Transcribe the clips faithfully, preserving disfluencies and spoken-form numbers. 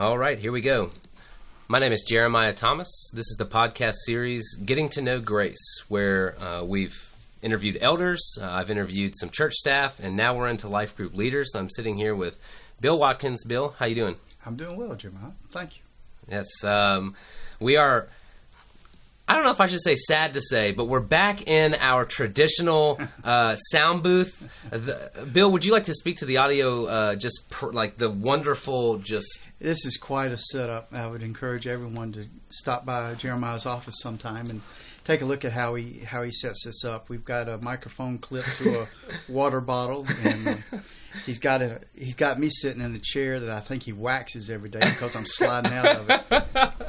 All right, here we go. My name is Jeremiah Thomas. This is the podcast series, Getting to Know Grace, where uh, we've interviewed elders, uh, I've interviewed some church staff, and now we're into life group leaders. I'm sitting here with Bill Watkins. Bill, how you doing? I'm doing well, Jeremiah. Thank you. Yes, um, we are, I don't know if I should say sad to say, but we're back in our traditional uh, sound booth. The, Bill, would you like to speak to the audio, uh, just per, like the wonderful just... This is quite a setup. I would encourage everyone to stop by Jeremiah's office sometime and take a look at how he how he sets this up. We've got a microphone clipped to a water bottle, and uh, he's got a, he's got me sitting in a chair that I think he waxes every day because I'm sliding out of it.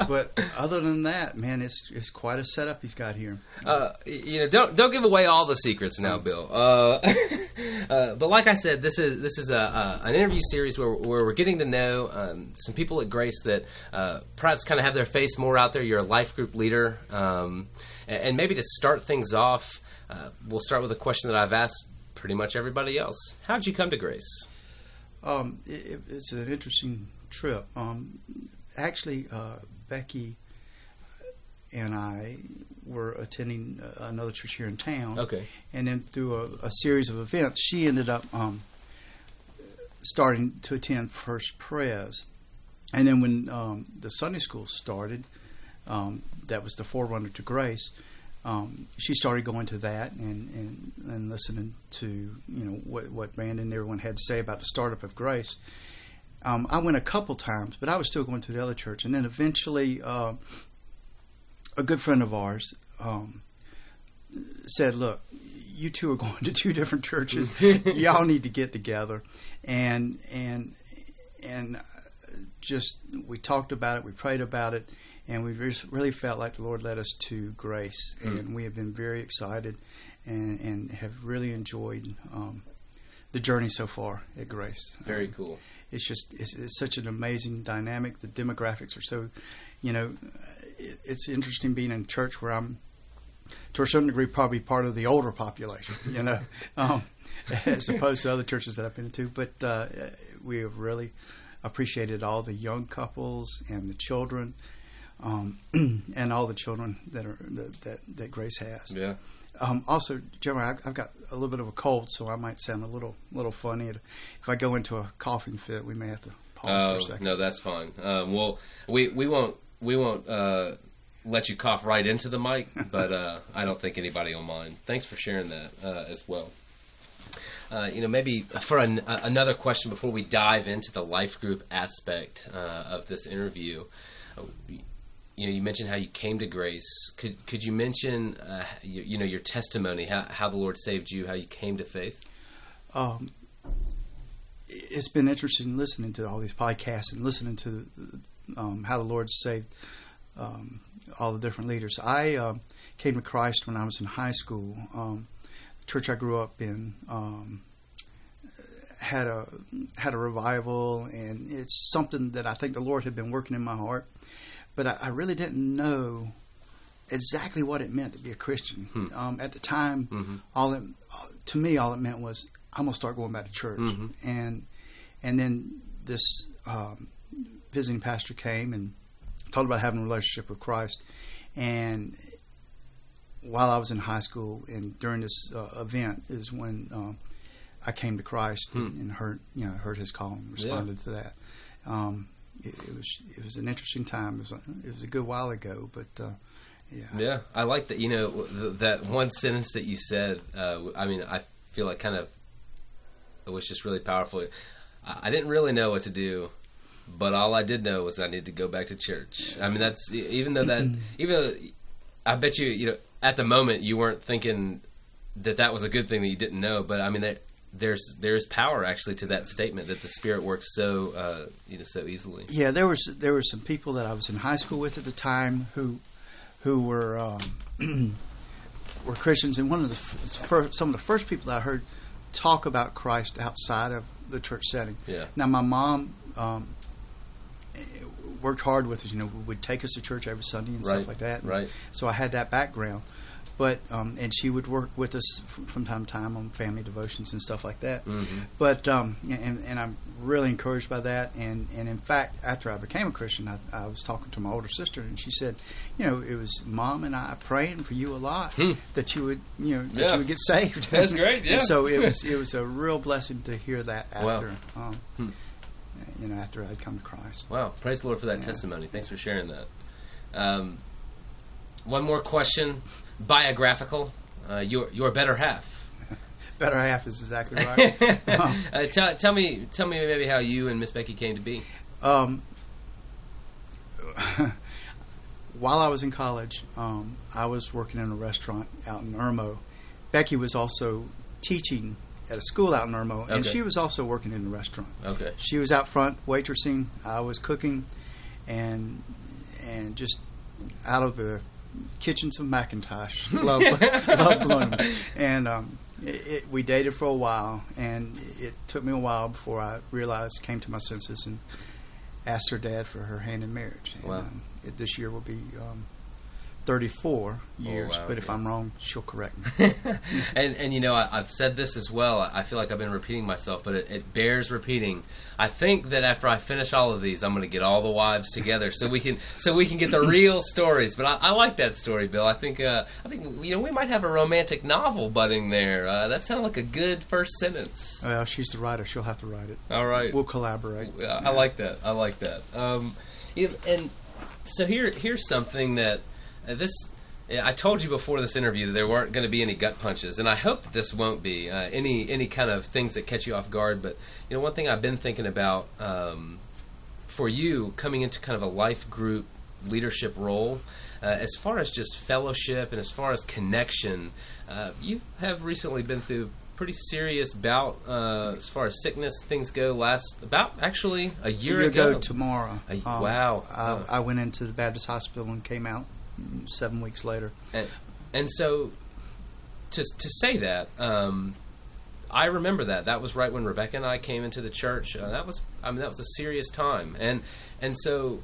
But other than that, man, it's it's quite a setup he's got here. Uh, you know, don't don't give away all the secrets now, Bill. Uh, uh, but like I said, this is this is a, a an interview series where where we're getting to know. Um, some people at Grace that uh, perhaps kind of have their face more out there. You're a life group leader. Um, and, and maybe to start things off, uh, we'll start with a question that I've asked pretty much everybody else. How did you come to Grace? Um, it, it's an interesting trip. Um, actually, uh, Becky and I were attending another church here in town. Okay. And then through a, a series of events, she ended up um, starting to attend First Pres. And then when um, the Sunday school started, um, that was the forerunner to Grace, um, she started going to that and, and, and listening to, you know, what, what Brandon and everyone had to say about the startup of Grace. Um, I went a couple times, but I was still going to the other church. And then eventually uh, a good friend of ours um, said, look, you two are going to two different churches. Y'all need to get together. And, and, and... Just we talked about it, we prayed about it, and we really felt like the Lord led us to Grace, mm. and we have been very excited and, and have really enjoyed um, the journey so far at Grace. Very um, cool. It's just it's, it's such an amazing dynamic. The demographics are so, you know, it, it's interesting being in church where I'm to a certain degree probably part of the older population, you know, um, as opposed to other churches that I've been to. But uh, we have really appreciated all the young couples and the children, um, and all the children that are that, that, that Grace has. Yeah. Um, also, Jeremiah, I've got a little bit of a cold, so I might sound a little little funny. If I go into a coughing fit, we may have to pause uh, for a second. No, that's fine. Um, well, we we won't we won't uh, let you cough right into the mic, but uh, I don't think anybody will mind. Thanks for sharing that uh, as well. Uh, you know, maybe for an, uh, another question before we dive into the life group aspect uh, of this interview, uh, you know, you mentioned how you came to Grace. Could could you mention, uh, you, you know, your testimony, how, how the Lord saved you, how you came to faith? Um, it's been interesting listening to all these podcasts and listening to um, how the Lord saved um, all the different leaders. I uh, came to Christ when I was in high school. Um, Church I grew up in um, had a had a revival, and it's something that I think the Lord had been working in my heart, but I, I really didn't know exactly what it meant to be a Christian. Hmm. Um, at the time, mm-hmm. all it, to me, all it meant was I'm gonna start going back to church, mm-hmm. and and then this um, visiting pastor came and talked about having a relationship with Christ, and while I was in high school and during this uh, event is when um, I came to Christ hmm. and, and heard, you know, heard his call and responded yeah. to that. Um, it, it was it was an interesting time. It was a, it was a good while ago, but uh, yeah. Yeah, I like that. You know, th- that one sentence that you said. Uh, I mean, I feel like kind of it was just really powerful. I, I didn't really know what to do. But all I did know was I needed to go back to church. I mean, that's even though that even though, I bet you you know. At the moment, you weren't thinking that that was a good thing that you didn't know, but I mean, that, there's there's power actually to that statement that the Spirit works so uh, you know so easily. Yeah, there was there were some people that I was in high school with at the time who who were um, were Christians, and one of the first, some of the first people that I heard talk about Christ outside of the church setting. Yeah. Now, my mom um, worked hard with us, you know, would take us to church every Sunday and right, stuff like that. And right. So I had that background. But um, and she would work with us from time to time on family devotions and stuff like that. Mm-hmm. But um, and, and I'm really encouraged by that. And, and in fact, after I became a Christian, I, I was talking to my older sister, and she said, you know, it was Mom and I praying for you a lot hmm. that you would, you know, that yeah. you would get saved. That's great. Yeah. And so it was it was a real blessing to hear that after, wow. um, hmm. you know, after I'd come to Christ. Wow, praise the Lord for that yeah. testimony. Thanks for sharing that. Um, one more question. Biographical, uh, your your better half. Better half is exactly right. um, uh, tell tell me tell me maybe how you and Miss Becky came to be. Um, while I was in college, um, I was working in a restaurant out in Irmo. Becky was also teaching at a school out in Irmo, and okay. she was also working in a restaurant. Okay, she was out front waitressing. I was cooking, and and just out of the kitchens of Macintosh, love, love Bloom, and um, it, it, we dated for a while, and it took me a while before I realized, came to my senses, and asked her dad for her hand in marriage. And, wow! Um, it, this year will be um, thirty-four years, oh, wow, but if yeah. I'm wrong, she'll correct me. and and you know, I, I've said this as well. I feel like I've been repeating myself, but it, it bears repeating. I think that after I finish all of these, I'm going to get all the wives together, so we can so we can get the real stories. But I, I like that story, Bill. I think uh, I think you know we might have a romantic novel budding there. Uh, that sounded like a good first sentence. Well, she's the writer; she'll have to write it. All right, we'll collaborate. I, I yeah. like that. I like that. Um, and so here here's something that uh, this. I told you before this interview that there weren't going to be any gut punches, and I hope this won't be uh, any any kind of things that catch you off guard. But you know, one thing I've been thinking about um, for you coming into kind of a life group leadership role, uh, as far as just fellowship and as far as connection, uh, you have recently been through pretty serious bout uh, as far as sickness things go. Last about actually a year, a year ago, ago tomorrow. A, um, wow! I, oh. I went into the Baptist Hospital and came out seven weeks later. And, and so to to say that, um, I remember that. That was right when Rebecca and I came into the church. Uh, that was I mean that was a serious time. And and so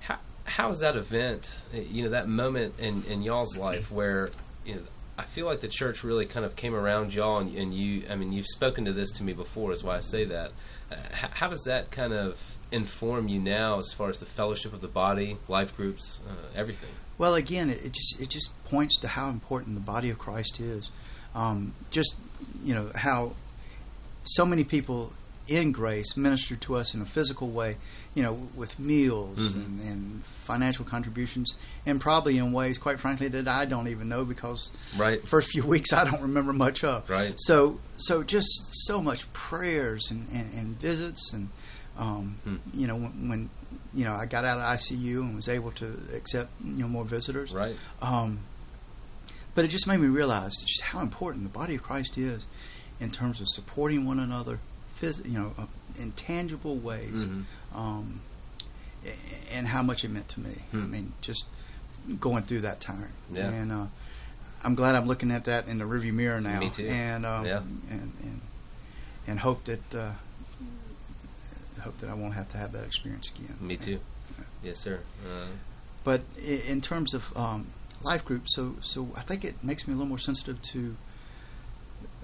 how how is that event, you know, that moment in, in y'all's life where, you know, I feel like the church really kind of came around y'all, and, and you I mean you've spoken to this to me before, is why I say that. Uh, how, how does that kind of inform you now as far as the fellowship of the body, life groups, uh, everything? Well, again, it just it just points to how important the body of Christ is. Um, just, you know, how so many people in grace minister to us in a physical way, you know, with meals mm-hmm. and, and financial contributions, and probably in ways, quite frankly, that I don't even know, because right. the first few weeks I don't remember much of. Right. So so just so much prayers and, and, and visits and, um, hmm. you know, when, when you know, I got out of I C U and was able to accept, you know, more visitors. Right. Um, but it just made me realize just how important the body of Christ is in terms of supporting one another, phys- you know, uh, in tangible ways, mm-hmm. um, and how much it meant to me. Hmm. I mean, just going through that time. Yeah. And uh, I'm glad I'm looking at that in the rearview mirror now. Me too. And um, yeah. and, and and hope that. Uh, hope that I won't have to have that experience again. Me too. Yeah. Yes, sir. Uh, but in terms of um, life groups, so so I think it makes me a little more sensitive to,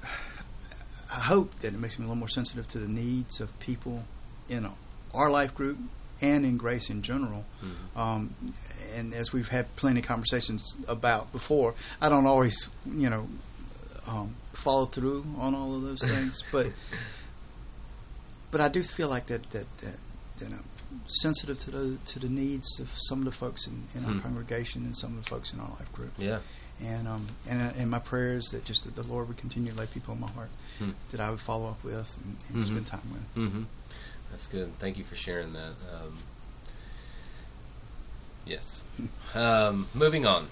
I hope that it makes me a little more sensitive to the needs of people in our life group and in grace in general. Mm-hmm. Um, and as we've had plenty of conversations about before, I don't always, you know, um, follow through on all of those things, but... But I do feel like that that, that, that I'm sensitive to the to the needs of some of the folks in, in our mm. congregation and some of the folks in our life group. Yeah. And um and and my prayer is that just that the Lord would continue to lay people in my heart mm. that I would follow up with and, and mm-hmm. spend time with. Mm-hmm. That's good. Thank you for sharing that. Um, yes. um, moving on.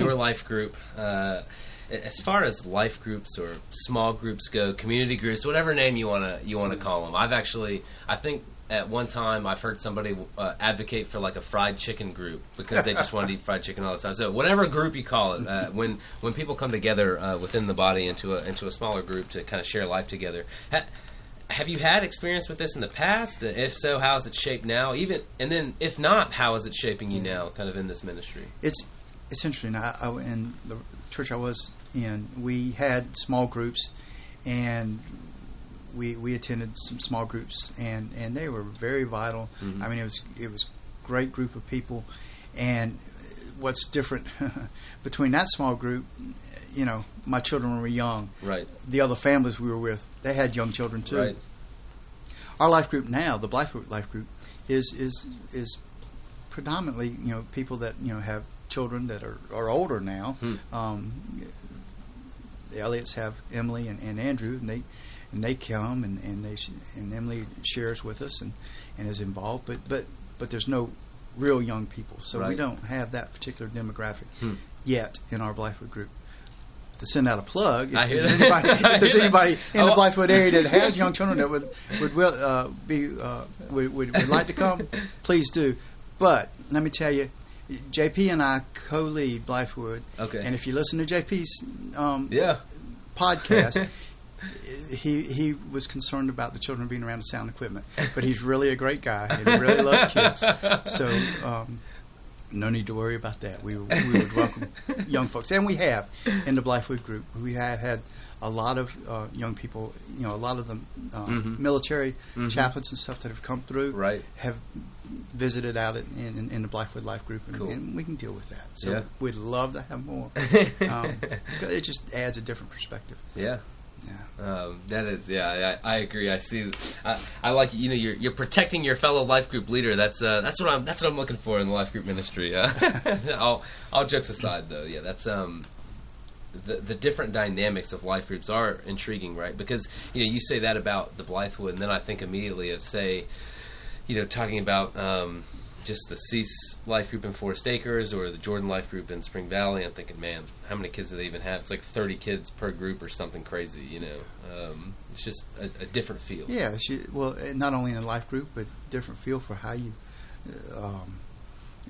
Your life group. Uh, As far as life groups or small groups go, community groups, whatever name you wanna you wanna call them, I've actually I think at one time I've heard somebody uh, advocate for like a fried chicken group because they just wanted to eat fried chicken all the time. So whatever group you call it, uh, when when people come together uh, within the body into a into a smaller group to kind of share life together. Ha- Have you had experience with this in the past? If so, how is it shaped now? Even and then if not, how is it shaping you now, kind of in this ministry? It's it's interesting. I, I in the church I was in, we had small groups, and we we attended some small groups, and, and they were very vital. Mm-hmm. I mean, it was it was great group of people, and what's different between that small group, you know, my children were young. Right. The other families we were with, they had young children too. Right. Our life group now, the Blythewood life group, is is is predominantly, you know, people that, you know, have children that are, are older now. Hmm. Um, the Elliots have Emily and, and Andrew, and they and they come and and they sh- and Emily shares with us and, and is involved, but but but there's no real young people, so right. we don't have that particular demographic hmm. yet in our Blythewood group. To send out a plug, if, I hear anybody, if there's anybody in oh. the Blackfoot area that has young children that would would will, uh, be uh, would, would would like to come, please do. But let me tell you, J P and I co-lead Blythewood. Okay. And if you listen to J P's um, yeah. podcast, he he was concerned about the children being around the sound equipment, but he's really a great guy and he really loves kids. So. Um, No need to worry about that. We, we would welcome young folks, and we have in the Blythewood group. We have had a lot of uh, young people. You know, a lot of the uh, mm-hmm. military mm-hmm. chaplains and stuff that have come through right. have visited out in, in, in the Blythewood Life Group, and, cool. and we can deal with that. So yeah. we'd love to have more. Um, it just adds a different perspective. Yeah. Yeah. Um, that is, yeah, I, I agree. I see. I, I like, you know, you're you're protecting your fellow life group leader. That's uh, that's what I'm that's what I'm looking for in the life group ministry. Uh, all all jokes aside, though, yeah, that's um, the the different dynamics of life groups are intriguing, right? Because you know, you say that about the Blythewood, and then I think immediately of say, you know, talking about um, just the Cease life group in Forest Acres or the Jordan life group in Spring Valley. I'm thinking, man, how many kids do they even have? It's like thirty kids per group or something crazy, you know. Um, it's just a, a different feel. Yeah, she, well, not only in a life group, but different feel for how you um,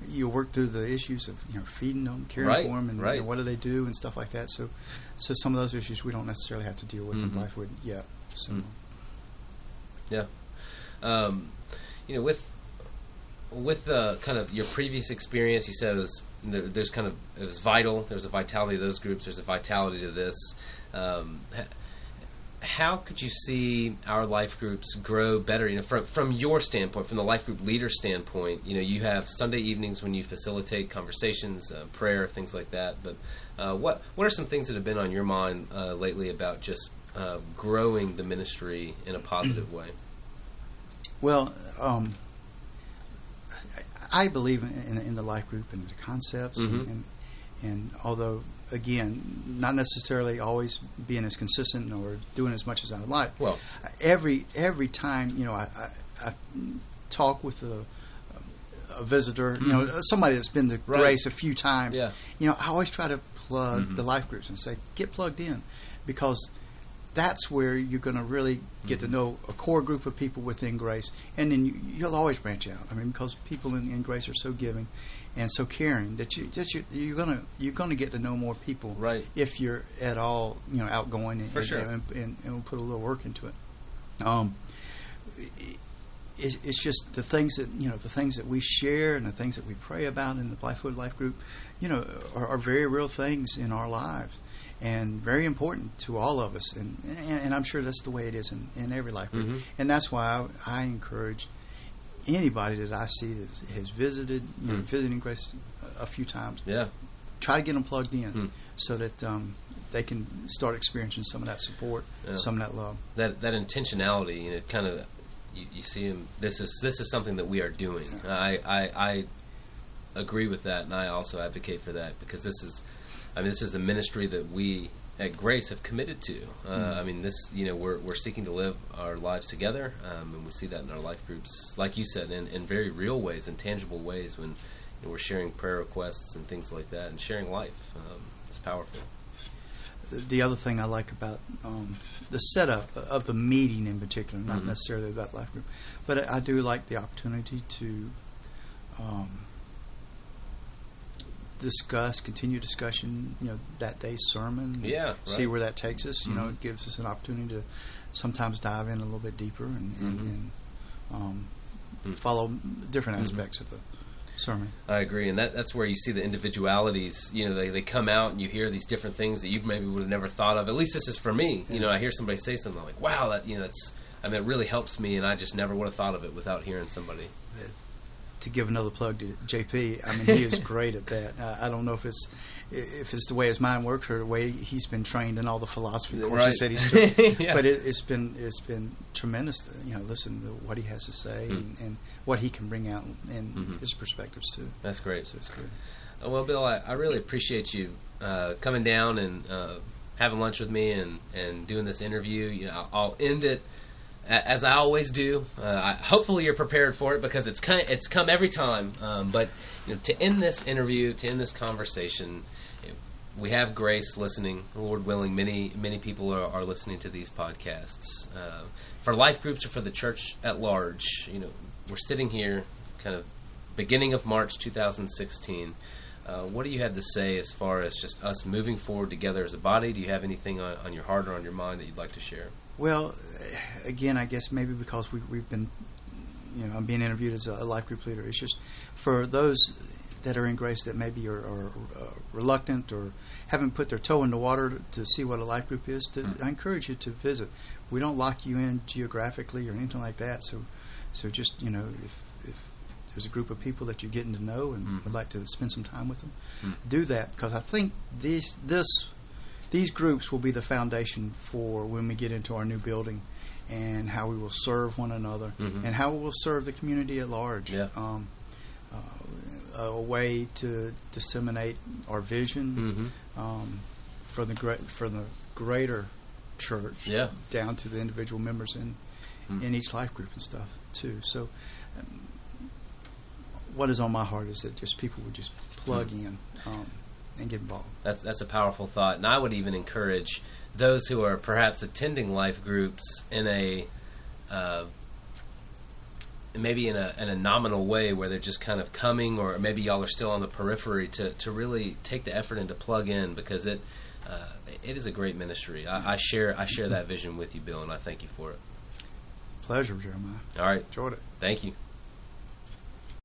you work through the issues of, you know, feeding them, caring right, for them, and right. you know, what do they do and stuff like that. So so some of those issues we don't necessarily have to deal with mm-hmm. in Blythewood yet. So. Mm-hmm. Yeah. Um, you know, with... With the kind of your previous experience, you said it was, there's kind of it was vital. There's a vitality to those groups. There's a vitality to this. Um, how could you see our life groups grow better? You know, from from your standpoint, from the life group leader standpoint, you know, you have Sunday evenings when you facilitate conversations, uh, prayer, things like that. But uh, what what are some things that have been on your mind uh, lately about just uh, growing the ministry in a positive way? Well. Um I believe in, in, in the life group and the concepts, mm-hmm. and, and, and although, again, not necessarily always being as consistent or doing as much as I would like. Well, every every time, you know, I, I, I talk with a, a visitor, mm-hmm. you know, somebody that's been to right. Grace a few times, yeah. you know, I always try to plug mm-hmm. the life groups and say, get plugged in, because that's where you're going to really get mm-hmm. to know a core group of people within Grace, and then you, you'll always branch out. I mean, because people in, in Grace are so giving and so caring that you that you you're gonna you're gonna get to know more people, right. if you're at all, you know, outgoing and for and, sure. and, and, and we'll put a little work into it. Um, it, it's just the things that you know, the things that we share and the things that we pray about in the Blythewood Life Group, you know, are, are very real things in our lives. And very important to all of us, and, and, and I'm sure that's the way it is in, in every life group. Mm-hmm. And that's why I, I encourage anybody that I see that has visited, mm. you know, visiting Grace a, a few times, yeah. try to get them plugged in mm. so that um, they can start experiencing some of that support, yeah. some of that love. That that intentionality, you know, kind of you, you see them. This is this is something that we are doing. Yeah. I, I I agree with that, and I also advocate for that because this is. I mean, this is the ministry that we at Grace have committed to. Uh, mm-hmm. I mean, this, you know, we're we're seeking to live our lives together, um, and we see that in our life groups, like you said, in, in very real ways, in tangible ways, when you know, we're sharing prayer requests and things like that, and sharing life. Um, it's powerful. The other thing I like about um, the setup of the meeting in particular, not mm-hmm. necessarily about life group, but I do like the opportunity to... Um, discuss, continue discussion, you know, that day's sermon, yeah, right. see where that takes us, you mm-hmm. know, it gives us an opportunity to sometimes dive in a little bit deeper and, and, mm-hmm. and um, mm-hmm. follow different aspects mm-hmm. of sermon. I agree, and that, that's where you see the individualities. You know, they, they come out, and you hear these different things that you maybe would have never thought of. At least this is for me. Yeah. You know, I hear somebody say something, I'm like, wow, that, you know, that's, I mean, it really helps me, and I just never would have thought of it without hearing somebody. Yeah. To give another plug to J P, I mean, he is great at that. Uh, I don't know if it's if it's the way his mind works or the way he's been trained in all the philosophy courses that he's doing. Yeah. But it, it's been it's been tremendous. To, you know, listen to what he has to say mm. and, and what he can bring out and mm-hmm. his perspectives too. That's great. So it's good. Uh, well, Bill, I, I really appreciate you uh, coming down and uh, having lunch with me and, and doing this interview. You know, I'll end it. As I always do, uh, I, hopefully you're prepared for it because it's kind of, it's come every time. Um, but you know, to end this interview, to end this conversation, we have Grace listening. Lord willing, many many people are, are listening to these podcasts uh, for life groups or for the church at large. You know, we're sitting here, kind of beginning of March two thousand sixteen. Uh, what do you have to say as far as just us moving forward together as a body? Do you have anything on, on your heart or on your mind that you'd like to share? Well, again, I guess maybe because we, we've been, you know, I'm being interviewed as a life group leader. It's just for those that are in grace that maybe are, are uh, reluctant or haven't put their toe in the water to see what a life group is, to, I encourage you to visit. We don't lock you in geographically or anything like that. So, so just, you know, if, if there's a group of people that you're getting to know and mm. would like to spend some time with them, mm. do that because I think this this. These groups will be the foundation for when we get into our new building and how we will serve one another mm-hmm. and how we will serve the community at large. Yeah. Um, uh, a way to disseminate our vision mm-hmm. um, for the gra- for the greater church yeah. down to the individual members in, mm. in each life group and stuff, too. So um, what is on my heart is that just people would just plug mm. in. Um, and get involved. That's that's a powerful thought, and I would even encourage those who are perhaps attending life groups in a uh, maybe in a in a nominal way where they're just kind of coming, or maybe y'all are still on the periphery to, to really take the effort and to plug in because it uh, it is a great ministry. I, I share I share that vision with you, Bill, and I thank you for it. Pleasure, Jeremiah. All right. Enjoyed it. Thank you.